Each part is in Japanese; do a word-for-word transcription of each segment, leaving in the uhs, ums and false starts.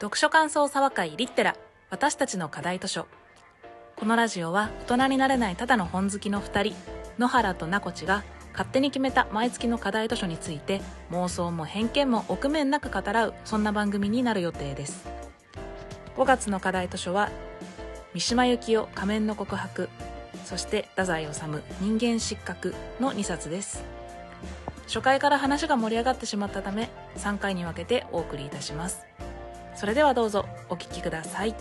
読書感想沢会リッテラ、私たちの課題図書。このラジオは大人になれないただの本好きのふたり、野原となこちが勝手に決めた毎月の課題図書について妄想も偏見も臆面なく語らう、そんな番組になる予定です。ごがつの課題図書は三島由紀夫仮面の告白、そして太宰治人間失格のにさつです。初回から話が盛り上がってしまったためさんかいに分けてお送りいたします。それではどうぞお聞きください。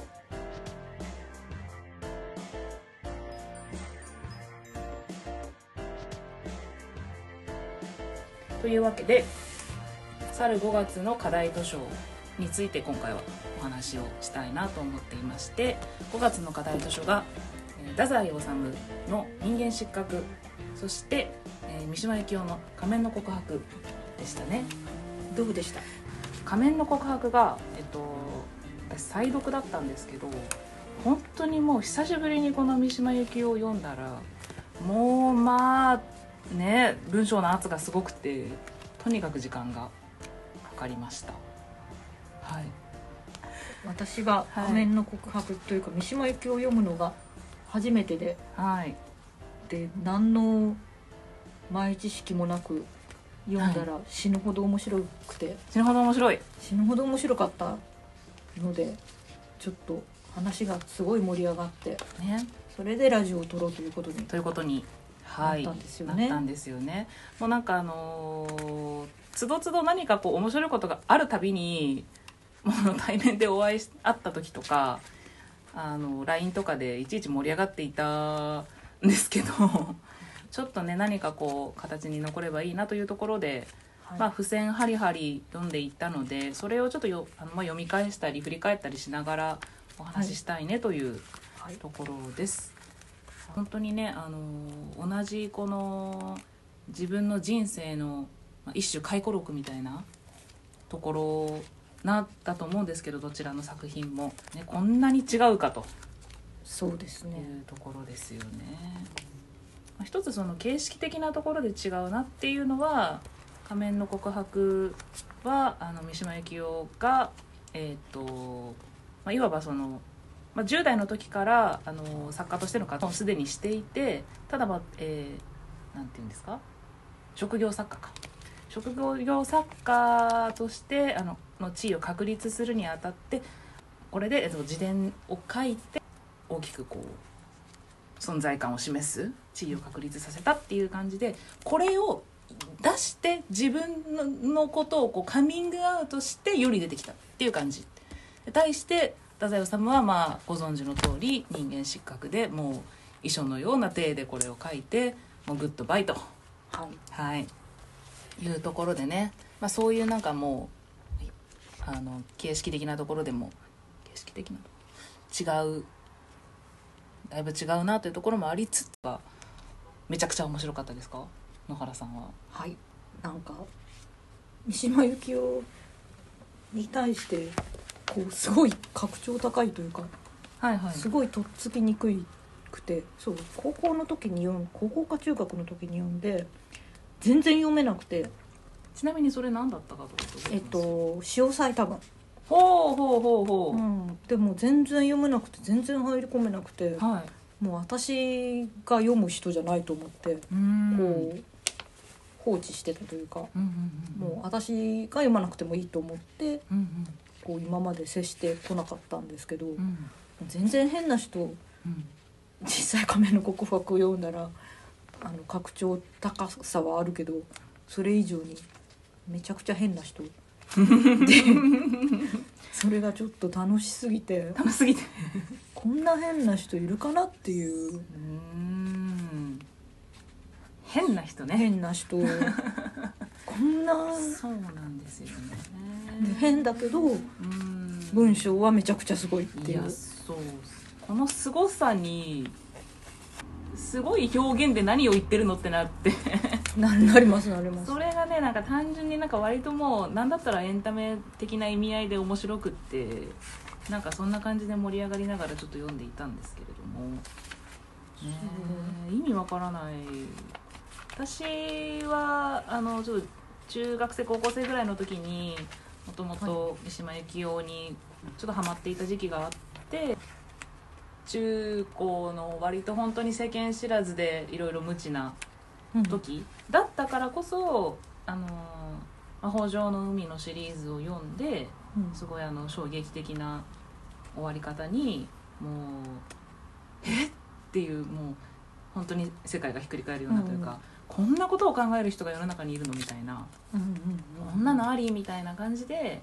というわけで去るごがつの課題図書について今回はお話をしたいなと思っていまして、ごがつの課題図書が太宰治の人間失格、そして三島由紀夫の仮面の告白でしたね。どうでした？仮面の告白が、えっと、私再読だったんですけど、本当にもう久しぶりにこの三島由紀夫を読んだら、もうまあね、文章の圧がすごくて、とにかく時間がかかりました。はい、私が仮面の告白というか、はい、三島由紀夫を読むのが初めてで、はい、で何の前知識もなく読んだら死ぬほど面白くて、はい、死ぬほど面白い死ぬほど面白かったので、ちょっと話がすごい盛り上がって、ね、それでラジオを撮ろうということにということになったんですよね、はい、なったんですよね。もうなんかあのー、つどつど何かこう面白いことがあるたびに、もう対面でお会いし会った時とか、あの ライン とかでいちいち盛り上がっていたんですけどちょっとね、何かこう形に残ればいいなというところで、はい、まあ、付箋ハリハリ読んでいったので、それをちょっとよあの、まあ、読み返したり振り返ったりしながらお話ししたいねというところです、はい、本当にね、あの同じこの自分の人生の一種回顧録みたいなところなったと思うんですけど、どちらの作品も、ね、こんなに違うかと、そうですね、いうところですよね。一つその形式的なところで違うなっていうのは、仮面の告白はあの三島由紀夫が、えーとまあ、いわばその、まあ、じゅう代の時からあの作家としての活動をすでにしていて、ただ、まあえー、なんていうんですか、職業作家か職業作家としてあのの地位を確立するにあたって、これで自伝を書いて大きくこう存在感を示す、地位を確立させたっていう感じで、これを出して自分のことをこうカミングアウトして世に出てきたっていう感じ。対して太宰治はまあご存知の通り、人間失格でもう遺書のような体でこれを書いて、もうグッドバイと、はいはい、いうところでね、まあ、そういうなんかもうあの形式的なところでも形式的な違う。だいぶ違うなというところもありつつ、めちゃくちゃ面白かったですか、野原さんは。はい、なんか三島由紀夫に対してこうすごい格調高いというか、はいはい、すごいとっつきにくいくて、そう高校の時に読ん高校か中学の時に読んで全然読めなくて。ちなみにそれ何だったかというと、詩をさいたぶんほうほうほうほう、うん、でも全然読めなくて、全然入り込めなくて、はい、もう私が読む人じゃないと思ってこう放置してたというか、うんうんうん、もう私が読まなくてもいいと思って、うんうん、こう今まで接してこなかったんですけど、うん、全然変な人、うん、実際仮面の告白を読んだらあの格調高さはあるけど、それ以上にめちゃくちゃ変な人それがちょっと楽しすぎて楽しすぎてこんな変な人いるかなっていう、うーん変な人ね変な人こんなそうなんですよね。で変だけどうーん文章はめちゃくちゃすごいっていう、 いやそうこのすごさにすごい表現で何を言ってるのってなってなりますなります。それがね、なんか単純になんか割ともう何だったらエンタメ的な意味合いで面白くって、なんかそんな感じで盛り上がりながらちょっと読んでいたんですけれども、ね、意味わからない。私はあのちょっと中学生高校生ぐらいの時にもともと三島由紀夫にちょっとハマっていた時期があって、中高の割と本当に世間知らずでいろいろ無知な時だったからこそ、あの魔法上の海のシリーズを読んで、すごいあの衝撃的な終わり方にもうえっていう、もう本当に世界がひっくり返るようなというか、うん、こんなことを考える人が世の中にいるのみたいな、うんうんうん、こんなのありみたいな感じで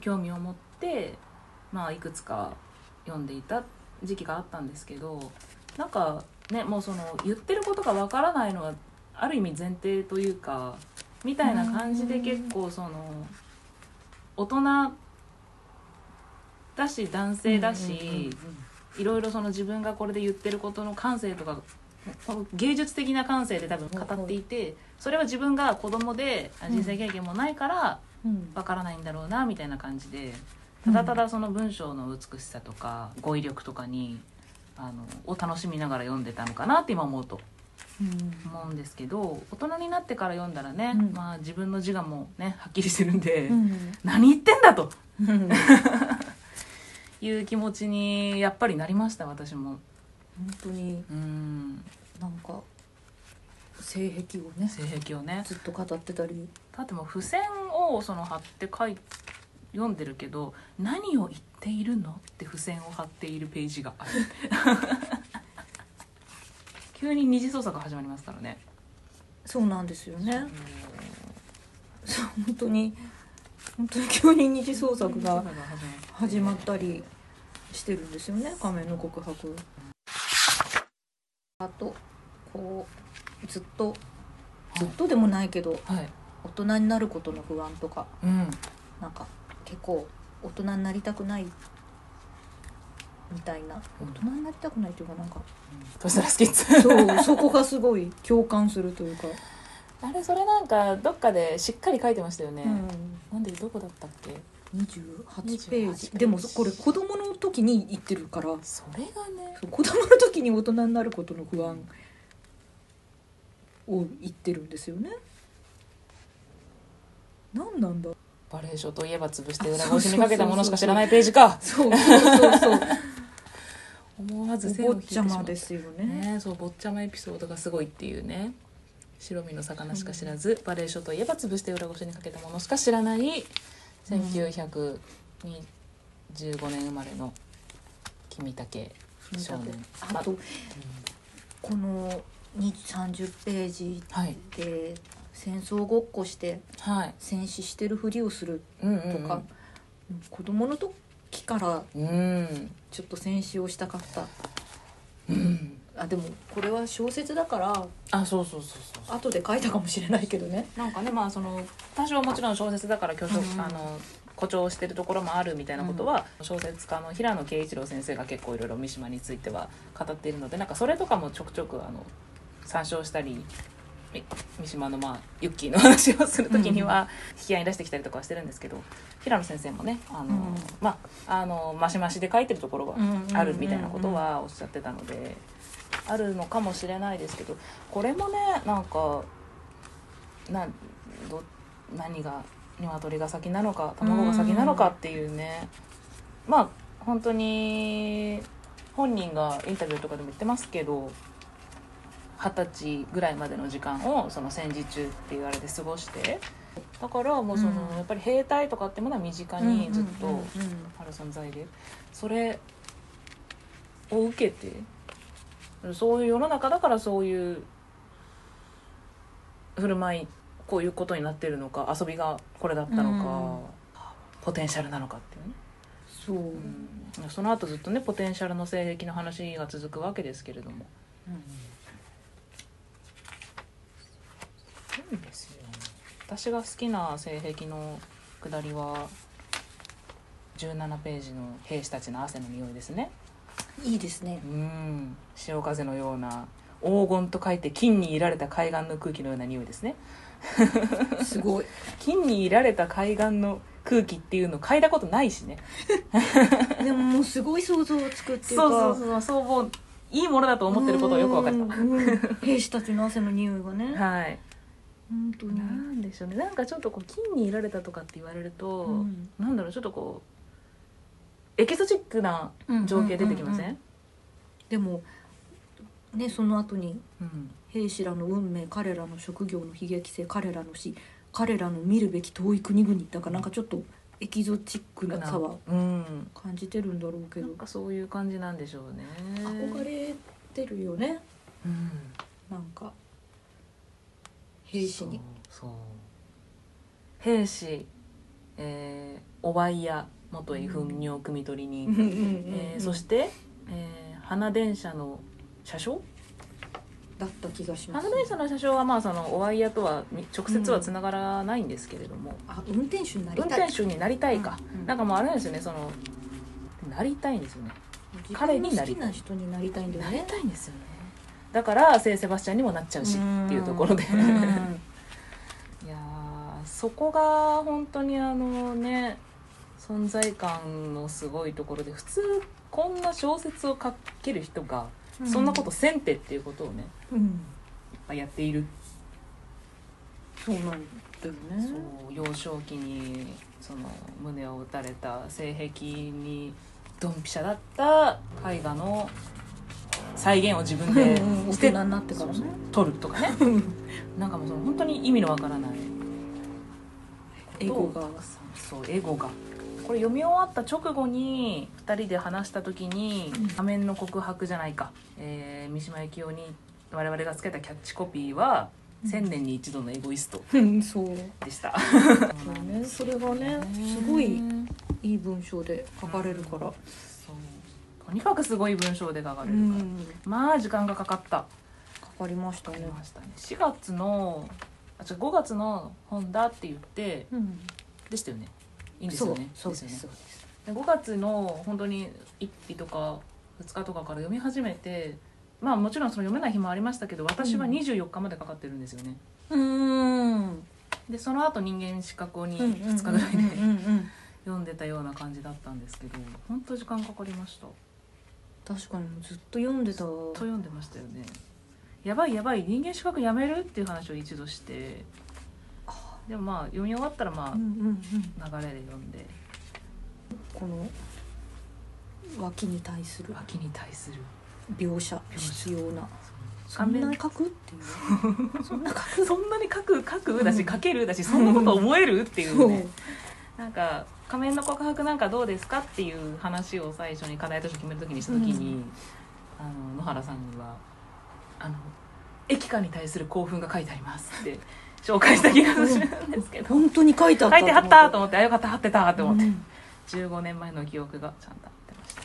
興味を持って、まあ、いくつか読んでいた時期があったんですけど、なんかね、もうその言ってることがわからないのはある意味前提というかみたいな感じで、結構その大人だし男性だし、いろいろその自分がこれで言ってることの感性とか芸術的な感性で多分語っていて、それは自分が子供で人生経験もないからわからないんだろうなみたいな感じで、ただただその文章の美しさとか語彙力とかにあのを楽しみながら読んでたのかなって今思うと思うんですけど、大人になってから読んだらね、うん、まあ、自分の字がもうねはっきりしてるんで、うん、何言ってんだと、うん、いう気持ちにやっぱりなりました。私も本当に、うん、なんか性癖をね性癖をねずっと語ってたり、だってもう付箋をその貼って書いて読んでるけど、何を言っているのって付箋を貼っているページがある急に二次創作始まりますからね。そうなんですよね。そう本当に本当に急に二次創作が始まったりしてるんですよね。仮面の告白。あとこうずっとずっとでもないけど、はい、大人になることの不安とか、うん、なんか。結構大人になりたくないみたいな、うん、大人になりたくないというかなんか、うん、トスラスキッズそうそこがすごい共感するというかあれそれなんかどっかでしっかり書いてましたよね、うん、なんでどこだったっけにじゅうはちページ、でもこれ子供の時に言ってるから、それがね子供の時に大人になることの不安を言ってるんですよね。なんなんだバレエ書といえば潰して裏ごしにかけたものしか知らないページか。そうそうそうそう。思わず線を引いてしまった。ぼっちゃまですよね。ね、そうぼっちゃまエピソードがすごいっていうね。白身の魚しか知らず、うん、バレエ書といえば潰して裏ごしにかけたものしか知らないせんきゅうひゃくにじゅうごねん生まれの君竹少年。うん、あと、うん、このさんじゅうページで。はい、戦争ごっこして戦死してるふりをするとか、はい、うんうんうん、子供の時からちょっと戦死をしたかった、うん、あでもこれは小説だからあそうそうそうそう後で書いたかもしれないけどね、なんかね、まあその多少もちろん小説だから巨匠、うん、あの誇張してるところもあるみたいなことは、うん、小説家の平野啓一郎先生が結構いろいろ三島については語っているので、なんかそれとかもちょくちょくあの参照したり。三島の、まあ、ユッキーの話をするときには引き合いに出してきたりとかはしてるんですけど、うん、平野先生もね、あの、うん、まああのマシマシで書いてるところがあるみたいなことはおっしゃってたので、うんうんうんうん、あるのかもしれないですけど、これもねなんかなど何が鶏が先なのか卵が先なのかっていうね、うん、まあ本当に本人がインタビューとかでも言ってますけど、二十歳ぐらいまでの時間をその戦時中っていうあれで過ごして、だからもうそのやっぱり兵隊とかってものは身近にずっとある存在で、それを受けてそういう世の中だからそういう振る舞いこういうことになってるのか、遊びがこれだったのか、ポテンシャルなのかっていうね、そう、うん、その後ずっとねポテンシャルの性癖の話が続くわけですけれども、うんですよ。私が好きな性癖の下りはじゅうななページの兵士たちの汗の匂いですね。いいですね。うん、潮風のような黄金と書いて金にいられた海岸の空気のような匂いですね。すごい。金にいられた海岸の空気っていうの嗅いだことないしね。でももうすごい想像をつくっていうか。そうそうそうそう。そういいものだと思ってることをよく分かった。うん兵士たちの汗の匂いがね。はい。本当になんでしょうね、なんかちょっとこう金にいられたとかって言われると、うん、なんだろうちょっとこうエキゾチックな情景出てきません？でもね、その後に、うん、兵士らの運命、彼らの職業の悲劇性、彼らの死、彼らの見るべき遠い国々だから、なんかちょっとエキゾチックな差は感じてるんだろうけど、うん、なんかそういう感じなんでしょうね。憧れてるよね、うん、なんか兵士にそうそう兵士、えー、おばいや元伊風尿汲み取りに、えー、そして、えー、花電車の車掌だった気がします。花電車の車掌はまあそのおワイヤとは直接はつながらないんですけれども、うん、あ、運転手になりたい運転手になりたいか、うんうん、なんかもうあれなんですよね、そのなりたいんですよね、彼になりたい、好きな人になりたいんだよね、なりたいんですよね、だから聖セバスチャンにもなっちゃうしっていうところで、うんうん、いやそこが本当にあのね、存在感のすごいところで、普通こんな小説を書ける人がそんなことせんてっていうことをね、うん、やっている。そうなんだよね。そう幼少期にその胸を打たれた性癖にドンピシャだった絵画の再現を自分でして、うんうん、大人になってからね、そうそう撮るとかねなんかもうその本当に意味のわからないエゴが、そうエゴがこれ読み終わった直後にふたりで話した時に、仮面の告白じゃないか、えー、三島由紀夫に我々がつけたキャッチコピーは、うん、千年に一度のエゴイストでした、うん、そうそうね、それがねすごいいい文章で書かれるから、うん、そうとにかくすごい文章で書かれるから、うん、まあ時間がかかったかかりましたね。しがつのあ違うごがつの本だって言って、うん、でしたよね。いいんですよね。そうですね。ごがつの本当についたちとかふつかとかから読み始めて、まあもちろんその読めない日もありましたけど、私はにじゅうよっかまでかかってるんですよね。うん。でその後人間失格をふつかぐらいで読んでたような感じだったんですけど、本当時間かかりました。確かにずっと読んでた。ずっと読んでましたよね。やばいやばい人間失格やめるっていう話を一度して。でもまあ読み終わったらまあ流れで読んで、うんうんうん、この脇に対する脇に対する描写、必要な、そんなに書くっていうそんな書くそんなに書く書くだし、書けるだし、そんなこと思えるっていうねなんか仮面の告白なんかどうですかっていう話を最初に課題図書決める時にした時に、うん、あの野原さんにはあの駅間に対する興奮が書いてありますって紹介した気がするんですけど、本当に書いてあった書いてあったと思って、あよかった貼ってたと思って、うん、じゅうごねんまえの記憶がちゃんとあってました。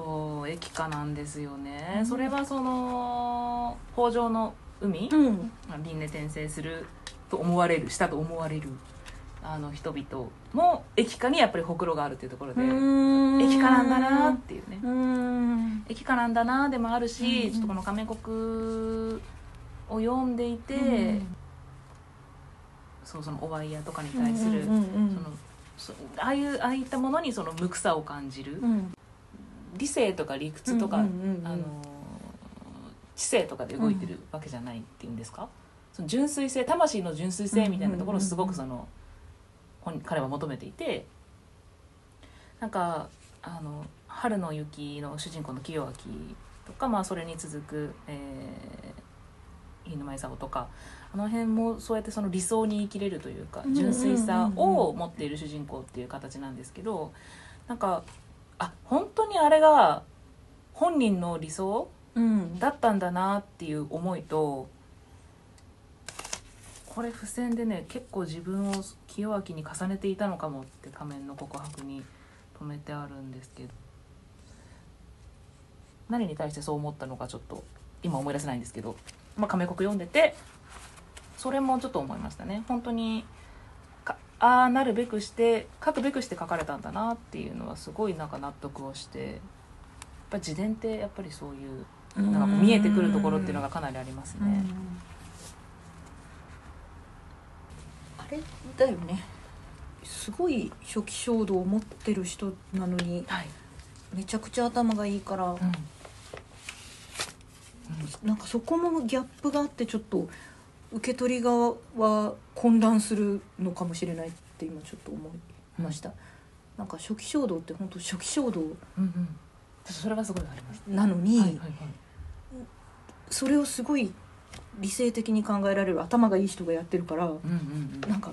そう駅化なんですよね、うん、それはその北条の海、うん、輪廻転生すると思われるしたと思われるあの人々も駅化にやっぱりほくろがあるっていうところで、駅化なんだなっていうね、うーん駅化なんだなでもあるし、うん、ちょっとこの仮面国を読んでいて、うんそうそのおワイヤとかに対するああいうああいったものにその無垢さを感じる、うん、理性とか理屈とか、うんうんうんうん、あの知性とかで動いてるわけじゃないっていうんですか、うん、その純粋性、魂の純粋性みたいなところをすごくその、うんうんうん、彼は求めていて、なんかあの春の雪の主人公の清明とか、まあ、それに続く、えー飯沼勲とかあの辺もそうやってその理想に生きれるというか、純粋さを持っている主人公っていう形なんですけど、なんかあ本当にあれが本人の理想、うん、だったんだなっていう思いと、これ付箋でね結構自分を清明に重ねていたのかもって仮面の告白に止めてあるんですけど、何に対してそう思ったのかちょっと今思い出せないんですけど、まあ、仮面国読んでてそれもちょっと思いましたね。本当にああなるべくして書くべくして書かれたんだなっていうのはすごいなんか納得をして、やっぱ自伝ってやっぱりそういうなんかこう見えてくるところっていうのがかなりありますね。あれだよね、すごい初期衝動を持ってる人なのに、はい、めちゃくちゃ頭がいいから、うんなんかそこもギャップがあって、ちょっと受け取り側は混乱するのかもしれないって今ちょっと思いました、うん、なんか初期衝動って本当初期衝動、うんうん、それはすごいあります、ね、なのに、はいはいはい、それをすごい理性的に考えられる頭がいい人がやってるから、うんうんうん、なんか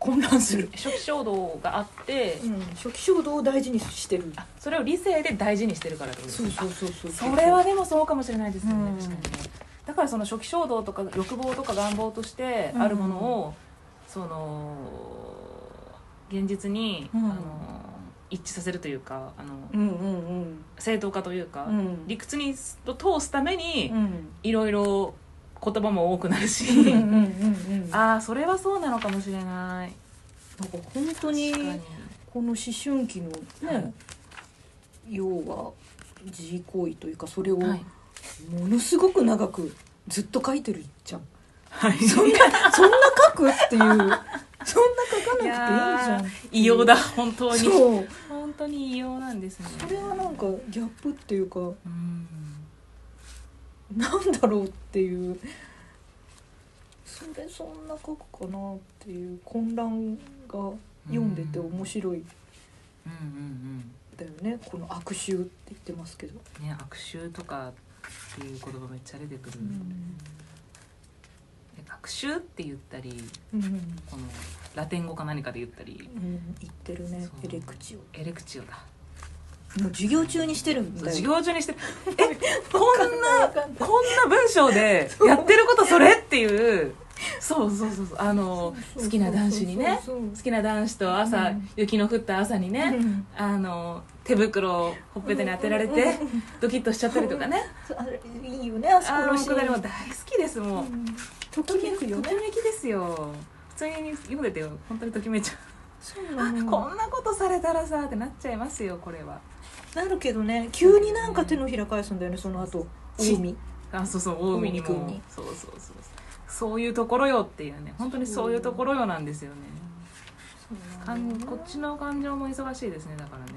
混乱する。初期衝動があって、うん、初期衝動を大事にしてる。あ、それを理性で大事にしてるからってことですか。そうそうそうそう。それはでもそうかもしれないですよね、うん、確かにね。だからその初期衝動とか欲望とか願望としてあるものを、うん、その現実に、うん、あの一致させるというか、あの、うんうんうん、正当化というか、うん、理屈に通すために、うん、いろいろ言葉も多くなるしうんうんうん、うん、ああそれはそうなのかもしれない。なんか本当にこの思春期のね、はい、要は自慰行為というかそれをものすごく長くずっと書いてるじゃん、はい、そんなそんな書くっていうそんな書かなくていいじゃん。異様だ本当に。そう本当に異様なんですね。それはなんかギャップっていうか、うん、なんだろうっていう、それそんな書くかなっていう混乱が読んでて面白い、うんうんうん、だよね。この悪臭って言ってますけど、ね、悪臭とかっていう言葉めっちゃ出てくる、うん、悪臭って言ったり、うんうん、このラテン語か何かで言ったり、うん、言ってるね。エレクチオエレクチオだ。もう授業中にしてるんだよ。授業中にしてるえこんなこんな文章でやってることそれっていう。そうそうそうそう、あの好きな男子にね、そうそうそう、好きな男子と朝、うん、雪の降った朝にね、うん、あの手袋をほっぺたに当てられて、うん、ドキッとしちゃったりとかね、うん、あれいいよね。あそこのくだりも大好きです。もう、うん、ときめくよね。ときめきですよ。普通に読んでて本当にときめちゃう。そうなの、こんなことされたらさってなっちゃいますよ。これはなるけどね。急になんか手のひら返すんだよね、その後。近江、あ、そうそう、近江にも近江君に、そうそうそうそう、そういうところよっていうね。本当にそういうところよなんですよね。そうそうね、こっちの感情も忙しいですね。だからね、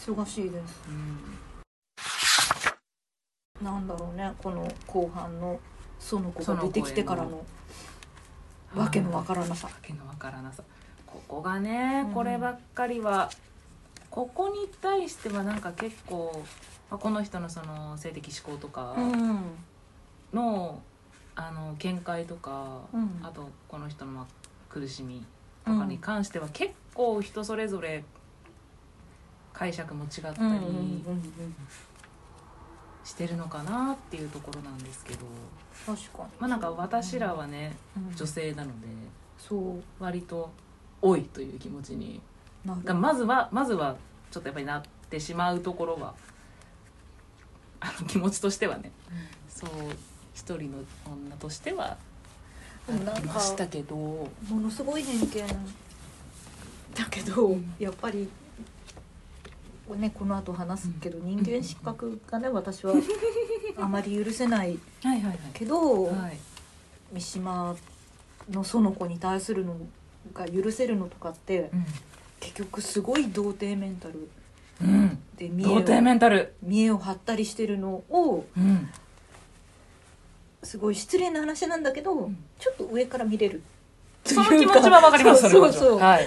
忙しいです、うん、なんだろうね、この後半のその子が出てきてからのわけのわからなさ、わけのわからなさ、ここがね、こればっかりは、うん、ここに対してはなんか結構、まあ、この人のその性的思考とかの、うん、あの見解とか、うん、あとこの人の苦しみとかに関しては結構人それぞれ解釈も違ったりしてるのかなっていうところなんですけど、確かに、まあ、なんか私らはね、うん、女性なので、そう割と多いという気持ちにまずはまずはちょっとやっぱりなってしまうところは、あの気持ちとしてはね、うん、そう一人の女としてはありましたけど、ものすごい偏見だけど、うん、やっぱり、ね、この後話すけど、人間失格がね、私はあまり許せないけど、はいはいはい、三島の園子に対するのが許せるのとかって、うん、結局すごい童貞メンタル、うん、で見栄を、童貞メンタル、見栄を張ったりしてるのを、うん、すごい失礼な話なんだけど、うん、ちょっと上から見れるというか、その気持ちは分かります。そうそうそう、はい、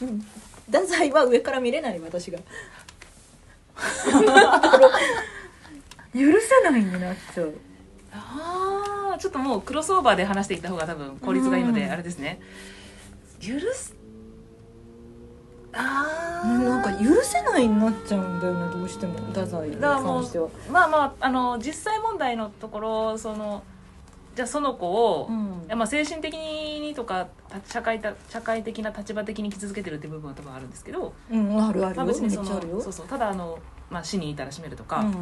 うん、太宰は上から見れない、私が許せないになっちゃう。ああ、ちょっともうクロスオーバーで話していった方が多分効率がいいので、うん、あれですね、許す、あ、なんか許せないになっちゃうんだよね、どうしても太宰に関しては。まあまあ、あの実際問題のところ、そのじゃあその子を、うん、まあ、精神的にとか社会た社会的な立場的に傷つけてるって部分は多分あるんですけど、うん、あるあるよ、まあ、別にその、めっちゃあるよ。そうそう、ただあの、まあ、死に至らしめるとか、うんうん、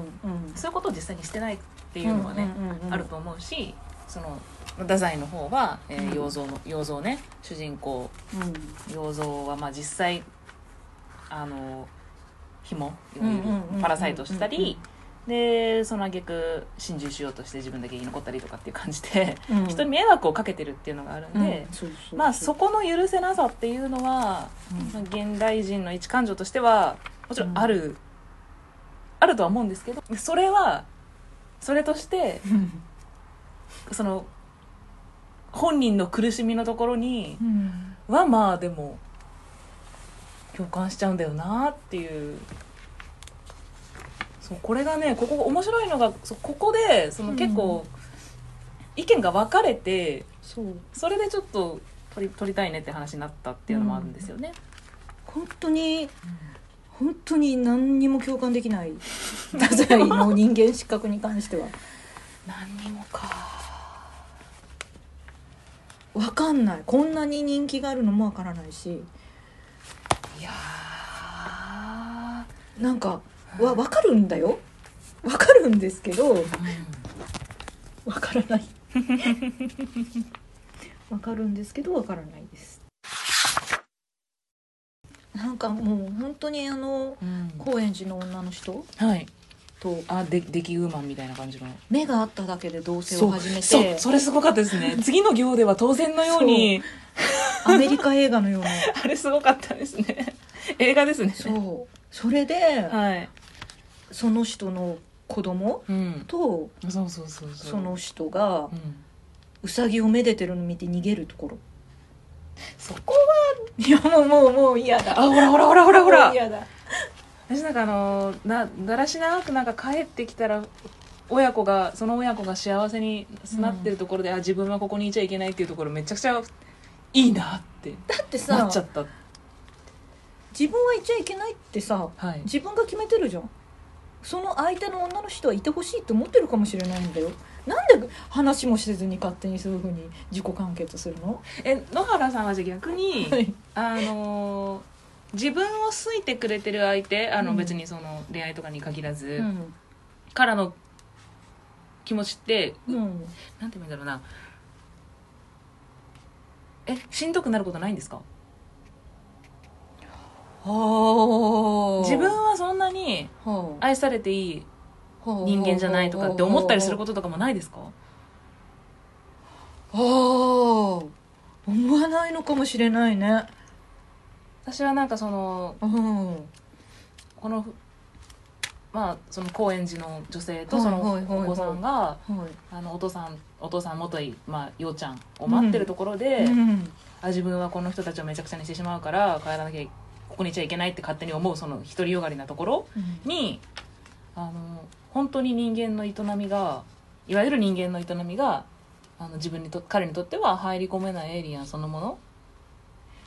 そういうことを実際にしてないっていうのはね、うんうんうんうん、あると思うし、その太宰の方は、えー、陽蔵の、陽蔵ね、主人公、うん、陽蔵はまあ実際あの紐、いわゆるパラサイトしたりで、その挙句心中しようとして自分だけ生き残ったりとかっていう感じで、うん、人に迷惑をかけてるっていうのがあるんで、まあそこの許せなさっていうのは、うん、現代人の一感情としてはもちろんある、うん、あるとは思うんですけど、それはそれとしてその本人の苦しみのところには、まあでも共感しちゃうんだよなっていう。そうこれがねここ面白いのがそうここでその結構意見が分かれて、うん、それでちょっと取り、取りたいねって話になったっていうのもあるんですよね、うん、本当に、うん、本当に何にも共感できない太宰の人間失格に関しては何にもか分かんない。こんなに人気があるのも分からないし、いやなんかわ分かるんだよ、分かるんですけど、うん、分からない分かるんですけど分からないです。なんかもう本当にあの、うん、高円寺の女の人、はい、とあで出来ウーマンみたいな感じの目があっただけで同棲を始めて、そう、そう、それすごかったですね次の行では当然のようにそうアメリカ映画のようなあれすごかったですね映画ですね。そうそれで、はい、その人の子供と、うん、そうそうそうそうその人が、うん、うさぎをめでてるの見て逃げるところ、そこはいやもうもうもう嫌だ。あほらほらほらほらほら嫌だ。私なんかあのなだらしなくなんか帰ってきたら親子がその親子が幸せになってるところで、うん、あ自分はここにいちゃいけないっていうところめちゃくちゃいいなってだってさなっちゃった。自分はいちゃいけないってさ、はい、自分が決めてるじゃん。その相手の女の人はいてほしいって思ってるかもしれないんだよ。なんで話もせずに勝手にそういう風に自己完結するの？え、野原さんはじゃあ逆に、はい、あの自分を好いてくれてる相手、あの、うん、別にその恋愛とかに限らず、うん、からの気持ちって、うん、なんて言うんだろうな。え、しんどくなることないんですか？自分はそんなに愛されていい人間じゃないとかって思ったりすることとかもないですか？ああ、思わないのかもしれないね。私はなんかその、うん、このまあその高円寺の女性とそのお子さんがあのお父さんお父さん元いまあ陽ちゃんを待ってるところで、うんうん、あ自分はこの人たちをめちゃくちゃにしてしまうから帰らなきゃいけないここにいちゃいけないって勝手に思うその独りよがりなところに、うん、あの本当に人間の営みがいわゆる人間の営みがあの自分にと彼にとっては入り込めないエイリアンそのもの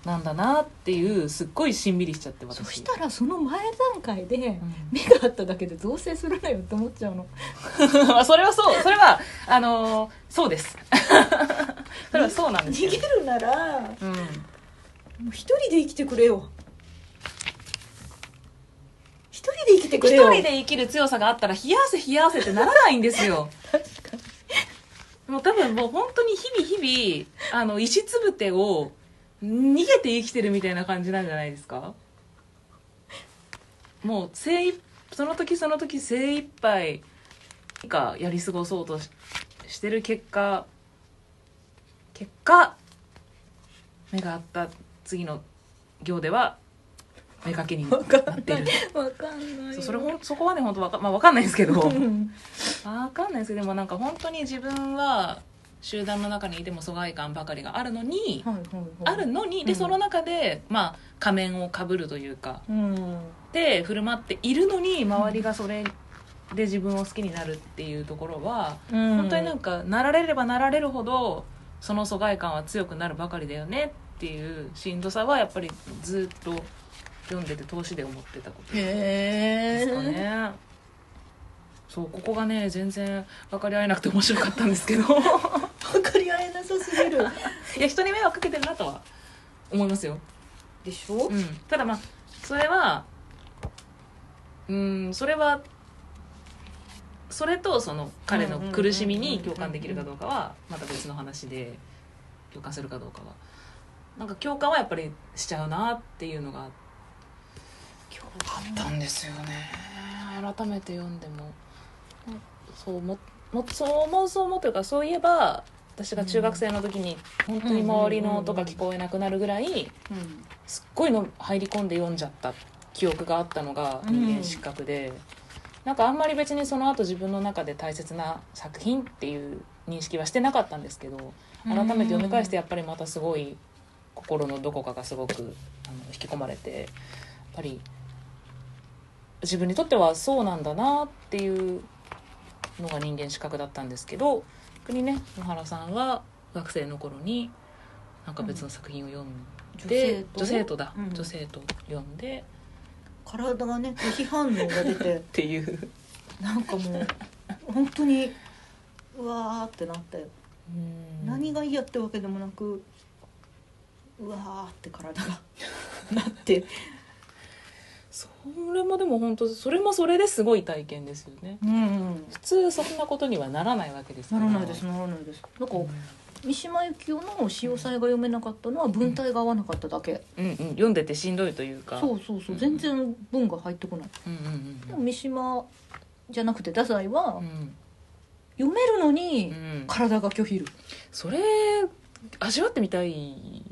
なんだなっていうすっごいしんびりしちゃって私。そしたらその前段階で、うん、目があっただけで同棲するなよって思っちゃうのそれはそうそれはあのそうですそれはそうなんですよ。逃げるなら、うん、もう一人で生きてくれよ。一人で生きてくれよ。一人で生きる強さがあったら冷や汗冷や汗ってならないんですよ確かに。もう多分もう本当に日々日々あの石つぶてを逃げて生きてるみたいな感じなんじゃないですか。もう精いその時その時精一杯かやり過ごそうと し, してる結果結果目が合った次の行では目かけになってる。分かんない。 そ, それほんそこはね本当わかまあ分かんないですけど、うん、分かんないですけどでもなんか本当に自分は集団の中にいても疎外感ばかりがあるのに、はいはいはい、あるのにで、うん、その中でまあ仮面をかぶるというか、うん、で振る舞っているのに周りがそれで自分を好きになるっていうところは、うん、本当になんかなられればなられるほどその疎外感は強くなるばかりだよねっていうしんどさはやっぱりずっと読んでて投資で思ってたことですかね。そうここがね全然分かり合えなくて面白かったんですけど分かり合えなさすぎるいや人に迷惑かけてるなとは思いますよ。でしょ、うん、ただまあそれはうんそれはそれとその彼の苦しみに共感できるかどうかはまた別の話で共感するかどうかはなんか共感はやっぱりしちゃうなっていうのがあってあったんですよね。改めて読んでもそうももそう思うそう思うというかそういえば私が中学生の時に本当に周りの音が聞こえなくなるぐらいすっごいの入り込んで読んじゃった記憶があったのが人間失格で、うん、なんかあんまり別にその後自分の中で大切な作品っていう認識はしてなかったんですけど改めて読み返してやっぱりまたすごい心のどこかがすごくあの引き込まれて、やっぱり自分にとってはそうなんだなっていうのが人間資格だったんですけど、逆にね野原さんは学生の頃になんか別の作品を読んで、うん、女性とだ、うん、女性と読んで体がね拒否反応が出てっていうなんかもう本当にうわーってなって、うん何が嫌ってわけでもなくうわーって体がなってそれもでも本当それもそれですごい体験ですよね、うんうん、普通そんなことにはならないわけですから、ならないですならないです。なんか、うん、三島由紀夫の詩をさえが読めなかったのは文体が合わなかっただけ、うんうん、読んでてしんどいというか、そうそうそう、全然文が入ってこない、うんうんうん、でも三島じゃなくて太宰は、うん、読めるのに体が拒否る、うん、それ味わってみたい。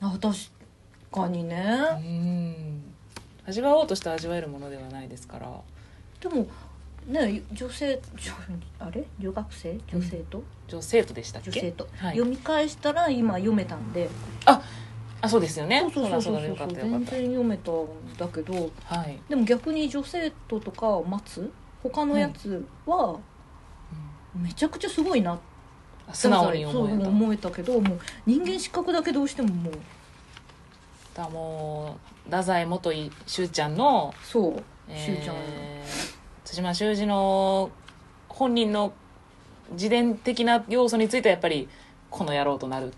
確かにね、うん、味わおうとして味わえるものではないですから。でもね、女性あれ女学生女性と、うん、女性とでしたっけ、女性と、はい、読み返したら今読めたんで、ああそうですよね、そうそうそうそう、全然読めたんだけど、はい、でも逆に女性ととか松他のやつはめちゃくちゃすごいな、はい、素直に思え た, そう思えたけど、もう人間失格だけどうしてももうだもう太宰元井秀ちゃんのそう、えー、秀ちゃんの辻間修二の本人の自伝的な要素についてはやっぱりこの野郎となる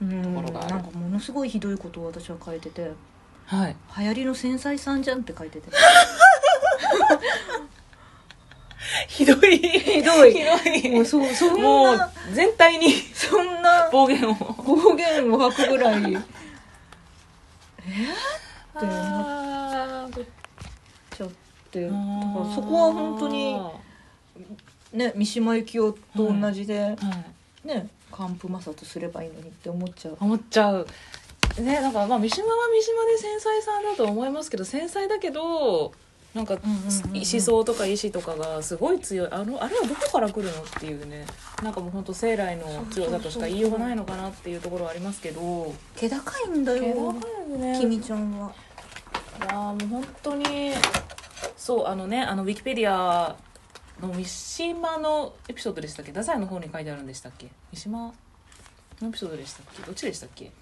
ところがある。なんかものすごいひどいことを私は書いてて、はい、流行りの繊細さんじゃんって書いててひどいひどいひどいもうそそんなもう全体にそんな暴言を暴言を吐くぐらいえーってなっちゃって、だからそこは本当にね三島由紀夫と同じで、はい、ね乾布摩擦すればいいのにって思っちゃう思っちゃうね。なんかまあ三島は三島で繊細さんだと思いますけど、繊細だけど。なんか思想とか意志とかがすごい強い、あのあれはどこから来るのっていうね、なんかもう本当生来の強さとしか言いようがないのかなっていうところはありますけど、気高いんだよ、気高いね君ちゃんは。いやもう本当にそう、あのね、あのウィキペディアの三島のエピソードでしたっけ、太宰の方に書いてあるんでしたっけ、三島のエピソードでしたっけ、どっちでしたっけ、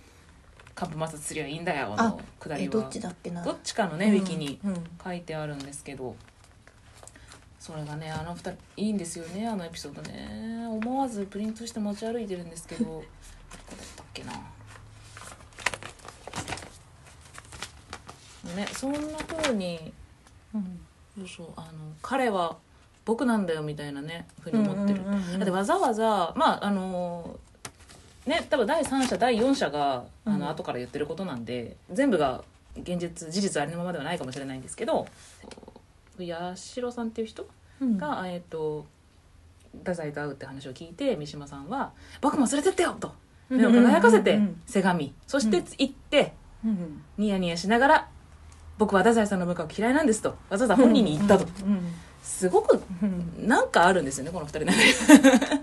乾布摩擦すりゃいいんだよの下りはどっちだっけな、どっちかのね、うん、ウィキに書いてあるんですけど、うん、それがねあのふたりいいんですよね、あのエピソードね、思わずプリントして持ち歩いてるんですけどどこだったっけな、ね、そんな風に、うん、そうそう、あの彼は僕なんだよみたいなね風に思ってる、うんうんうんうん、だってわざわざまああのね、多分第三者第四者があの後から言ってることなんで、うん、全部が現実事実ありのままではないかもしれないんですけど、八代さんっていう人が、うん、えーと、太宰と会うって話を聞いて三島さんは僕も連れてってよと目を輝かせてせがみ、うんうん、そして行って、うんうん、ニヤニヤしながら僕は太宰さんの部下を嫌いなんですとわざわざ本人に言ったと、うんうんうん、すごくなんかあるんですよねこの二人の中で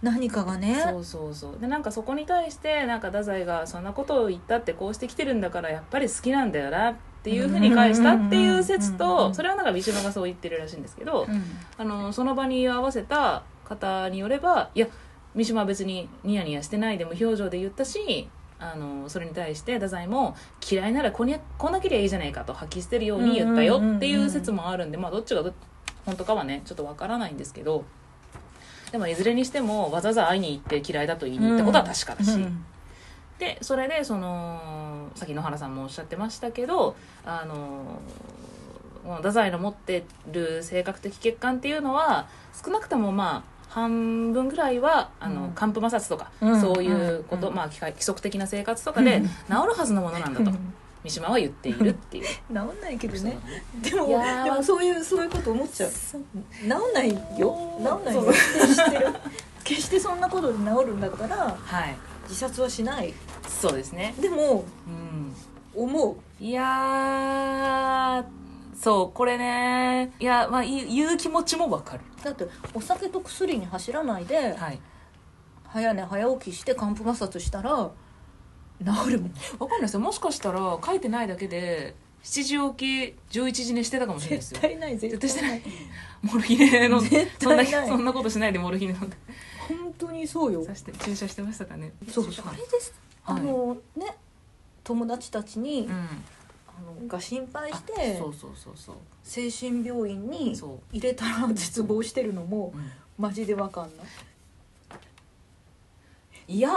何かがね、そうそうそうで、なんかそこに対してなんか太宰がそんなことを言ったってこうしてきてるんだからやっぱり好きなんだよなっていうふうに返したっていう説と、それはなんか三島がそう言ってるらしいんですけど、うん、あのその場に合わせた方によれば、いや三島は別にニヤニヤしてないで無表情で言ったし、あのそれに対して太宰も嫌いならこんなきりゃいいじゃないかと吐き捨てるように言ったよっていう説もあるんで、まあどっちがど本当かはねちょっとわからないんですけど、でもいずれにしてもわざわざ会いに行って嫌いだと言いに行ったことは確かだし、うん、でそれでそのさっき野原さんもおっしゃってましたけど、あの太宰の持ってる性格的欠陥っていうのは少なくともまあ半分ぐらいはあの乾布摩擦とか、うん、そういうこと、うん、まあ規則的な生活とかで治るはずのものなんだと、うん、三島は言っているっていう治んないけどね、でも、 でもそういうそういうこと思っちゃう、治んないよ治んないよしてる決してそんなことで治るんだったら、はい、自殺はしない、そうですね、でも、うん、思う、いやそうこれね、いや、まあ、言う気持ちも分かる。だってお酒と薬に走らないで、はい、早寝早起きして乾布摩擦したら治るもん。分かんないですよ、もしかしたら書いてないだけでしちじ起きじゅういちじ寝してたかもしれないですよ。絶対ない絶対してない。モルヒネ飲んでそんなそんなことしないでモルヒネ飲んで本当にそうよ。して注射してましたかね。そうそうそう、あれです、はい、あのね友達たちに、うん、あのが心配してそうそうそうそう精神病院に入れたら絶望してるのも、うん、マジで分かんない。いや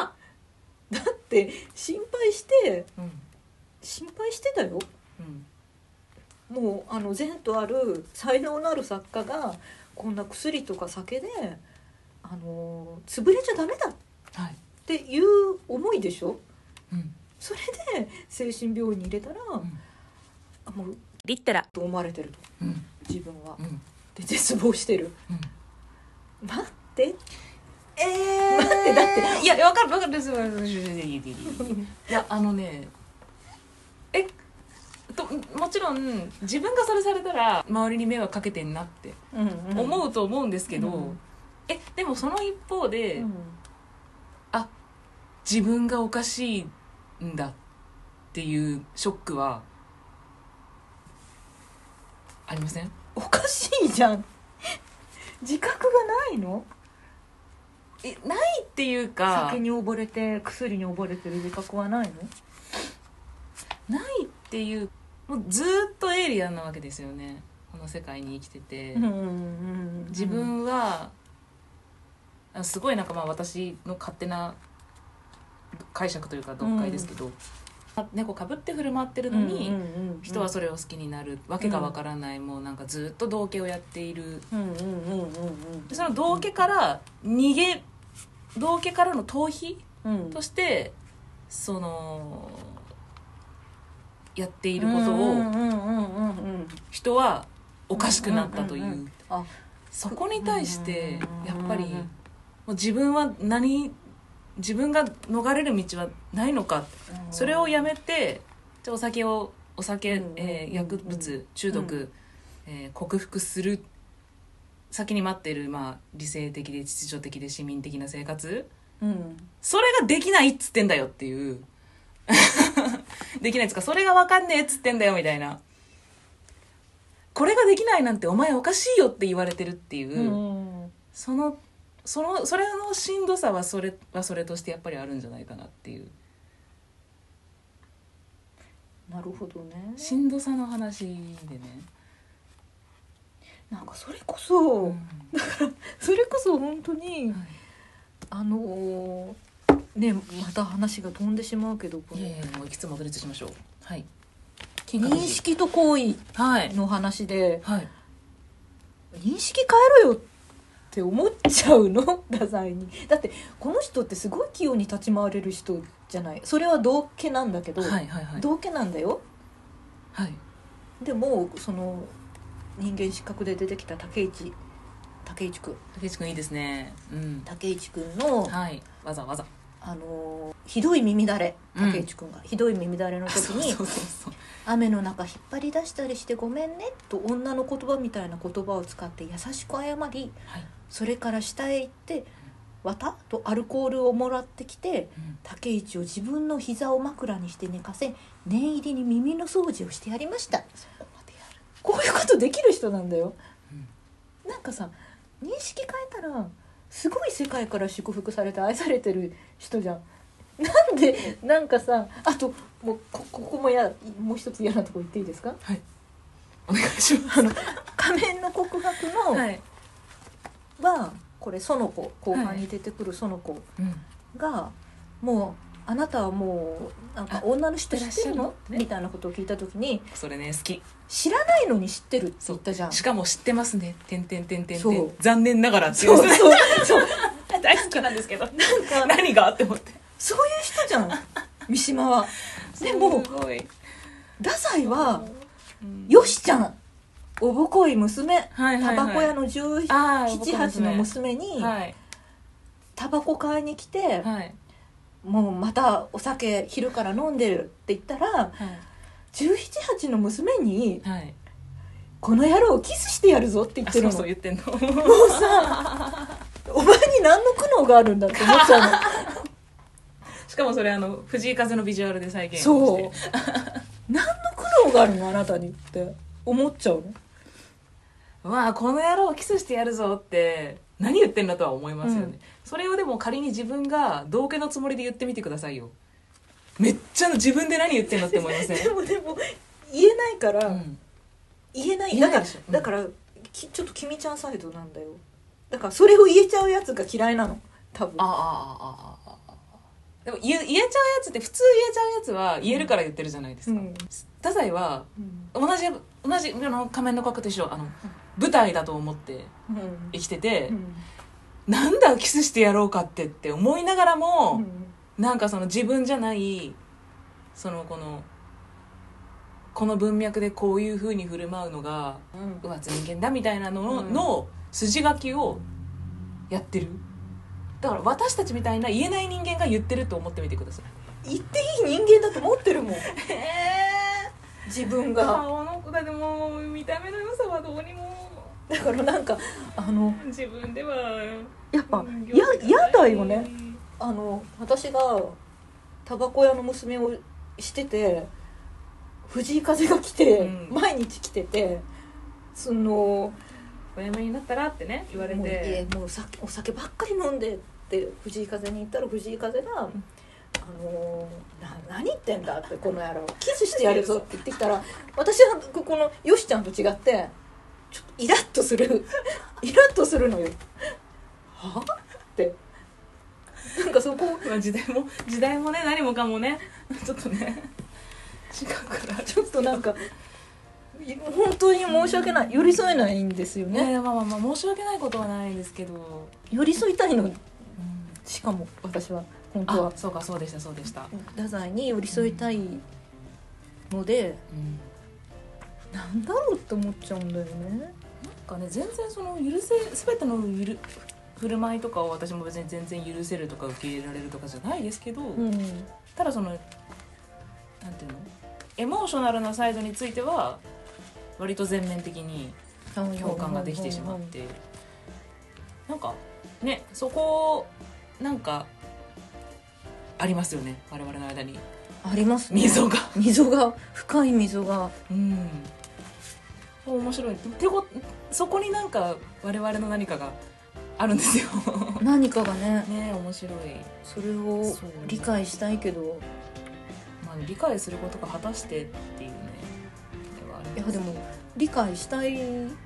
だって心配して、うん、心配してたよ、うん、もうあの前途ある才能のある作家がこんな薬とか酒であの潰れちゃダメだっていう思いでしょ、うん、それで精神病院に入れたら、うん、もうリッタラと思われてると、うん、自分は、うん、で絶望してる、うん、待ってえー、待ってだっていや分かる分かるですよ。いやあのねえともちろん自分がそれされたら周りに迷惑かけてんなって思うと思うんですけど、うんうん、えでもその一方で、うん、あ自分がおかしいんだっていうショックはありません？おかしいじゃん自覚がないの？えないっていうか酒に溺れて薬に溺れてる自覚はないの？ないっていう、もうずっとエイリアンなわけですよね、この世界に生きてて、うんうんうん、自分はすごいなんかまあ私の勝手な解釈というか読解ですけど、うん、猫かぶって振る舞ってるのに、うんうんうんうん、人はそれを好きになるわけがわからない、うん、もうなんかずっと道化をやっている、その道化から逃げ道化からの逃避として、うん、そのやっていることを人はおかしくなったという、うんうんうんうん、あそこに対してやっぱりもう自分は何自分が逃れる道はないのか、うん、それをやめてじゃあお酒をお酒、うんえー、薬物中毒、うんえー、克服する先に待っている、まあ、理性的で秩序的で市民的な生活、うん、それができないっつってんだよっていうできないっつかそれが分かんねえっつってんだよみたいな、これができないなんてお前おかしいよって言われてるっていう、うん、そのそのそれのしんどさはそれはそれとしてやっぱりあるんじゃないかなっていう。なるほどね。しんどさの話でね。なんかそれこそ、うん、だからそれこそ本当に、はい、あのねまた話が飛んでしまうけどこれ、えー、もういくつもアドレスしましょう。はい。認識と行為の話で、はいはい、認識変えろよ。って思っちゃうのダサいに。だってこの人ってすごい器用に立ち回れる人じゃない。それは道化なんだけど、はいはいはい、道化なんだよ、はい、でもその人間失格で出てきた竹市竹市くん竹市くんいいですね、うん、竹市くんの、はい、わざわざあのひどい耳だれ竹市くんが、うん、ひどい耳だれの時にそうそうそうそう雨の中引っ張り出したりしてごめんねと女の言葉みたいな言葉を使って優しく謝り、はいそれから下へ行って綿とアルコールをもらってきて、うん、竹市を自分の膝を枕にして寝かせ念入りに耳の掃除をしてやりました。そこまでやる。こういうことできる人なんだよ、うん、なんかさ認識変えたらすごい世界から祝福されて愛されてる人じゃん。なんでなんかさあともう こ, ここもやもう一つ嫌なとこ言っていいですか。はいお願いします。あの仮面の告白の、はいはこれ園子後半に出てくる園子が、はいうん、もうあなたはもうなんか女の人知ってるのって、ね、みたいなことを聞いた時にそれね好き知らないのに知ってるって言ったじゃん。しかも知ってますねてんてんてんてんてん残念ながらって言うんですよ。そうそうそう大好きなんですけどなんか何がって思ってそういう人じゃん三島は。でも太宰はよしちゃんおぼこい娘、はいはいはい、タバコ屋のじゅうなな、じゅうはちの娘に、はい、タバコ買いに来て、はい、もうまたお酒昼から飲んでるって言ったら、はい、じゅうなな、じゅうはちの娘に、はい、この野郎キスしてやるぞって言ってるの。そうそう言ってんのもうさお前に何の苦悩があるんだって思っちゃうのしかもそれあの藤井風のビジュアルで再現してそう何の苦労があるのあなたにって思っちゃうの。まあこの野郎キスしてやるぞって何言ってんだとは思いますよね、うん、それをでも仮に自分が道化のつもりで言ってみてくださいよ。めっちゃ自分で何言ってんだって思いません、ね、でもでも言えないから、うん、言えないだから、うん、だからきちょっと君ちゃんサイドなんだよ。だからそれを言えちゃうやつが嫌いなの多分。ああああでも言えちゃうやつって普通言えちゃうやつは言えるから言ってるじゃないですか、うん、太宰は、うん、同じ同じあの仮面の格好と一緒あの、うん、舞台だと思って生きてて、うん、なんだキスしてやろうかってって思いながらも、うん、なんかその自分じゃないそのこのこの文脈でこういう風に振る舞うのが、うん、うわ人間だみたいなのの、うん、筋書きをやってる。だから私たちみたいな言えない人間が言ってると思ってみてください。言っていい人間だと思ってるもん。えー、自分が顔のだでも見た目の良さはどうにも。だからなんかあの自分ではやっぱ嫌だよね。あの私がタバコ屋の娘をしてて。藤井風が来て、うん、毎日来ててそのおやめになったらってね言われてもう、えー、もうさお酒ばっかり飲んでって藤井風に言ったら藤井風が、うん、あのー、な何言ってんだってこの野郎キスしてやるぞって言ってきたら私はこのよしちゃんと違ってちょっとイラッとするイラッとするのよはってなんかそこ、まあ、時代も時代もね何もかもねちょっとね違うからちょっとなんか本当に申し訳ない寄り添えないんですよね。いやまあまあまあ申し訳ないことはないんですけど寄り添いたいの、うん、しかも私は本当はそうかそうでしたそうでした太宰に寄り添いたいので、うん、なんだろうって思っちゃうんだよね。なんかね全然その許せ全てのゆる振る舞いとかを私も別に全然許せるとか受け入れられるとかじゃないですけど、うん、ただそのなんていうのエモーショナルなサイドについては割と全面的に共感ができてしまってなんかねそこなんかありますよね我々の間にありますね溝が溝が深い溝がうん面白いてこそこになんか我々の何かがあるんですよ何かがねね面白いそれを理解したいけど理解することが果たしてっていうねではあります。いやでも理解したいんでね、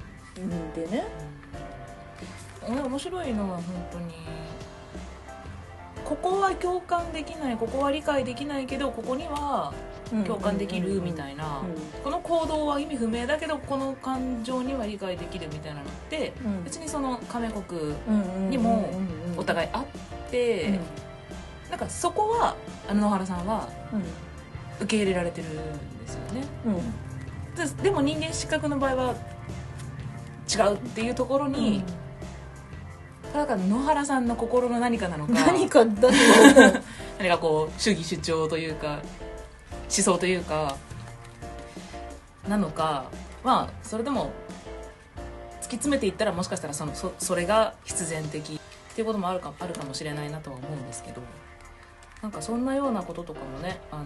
うん、面白いのは本当にここは共感できないここは理解できないけどここには共感できるみたいなこの行動は意味不明だけどこの感情には理解できるみたいなのって、うん、別にその亀国にもお互いあって、うんうん、なんかそこはあの野原さんは、うん受け入れられてるんですよね、うん、で, でも人間失格の場合は違うっていうところに、うん、だから野原さんの心の何かなのか何かだ何かこう主義主張というか思想というかなのかまあそれでも突き詰めていったらもしかしたら そ, の そ, それが必然的っていうこともある か, あるかもしれないなとは思うんですけどなんかそんなようなこととかもね、あの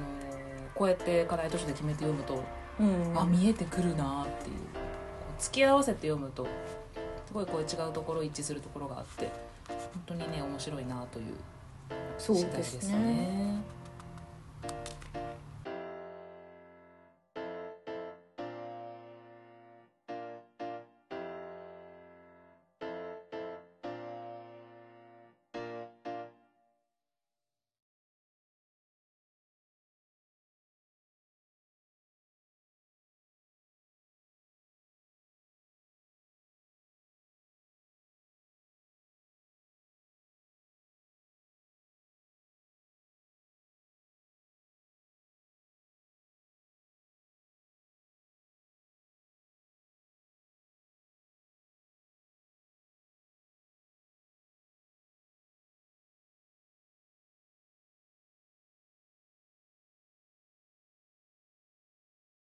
こうやって課題図書で決めて読むと、うんうん、あ見えてくるなっていう付き合わせて読むとすごいこう違うところ一致するところがあって本当にね面白いなという次第ですね。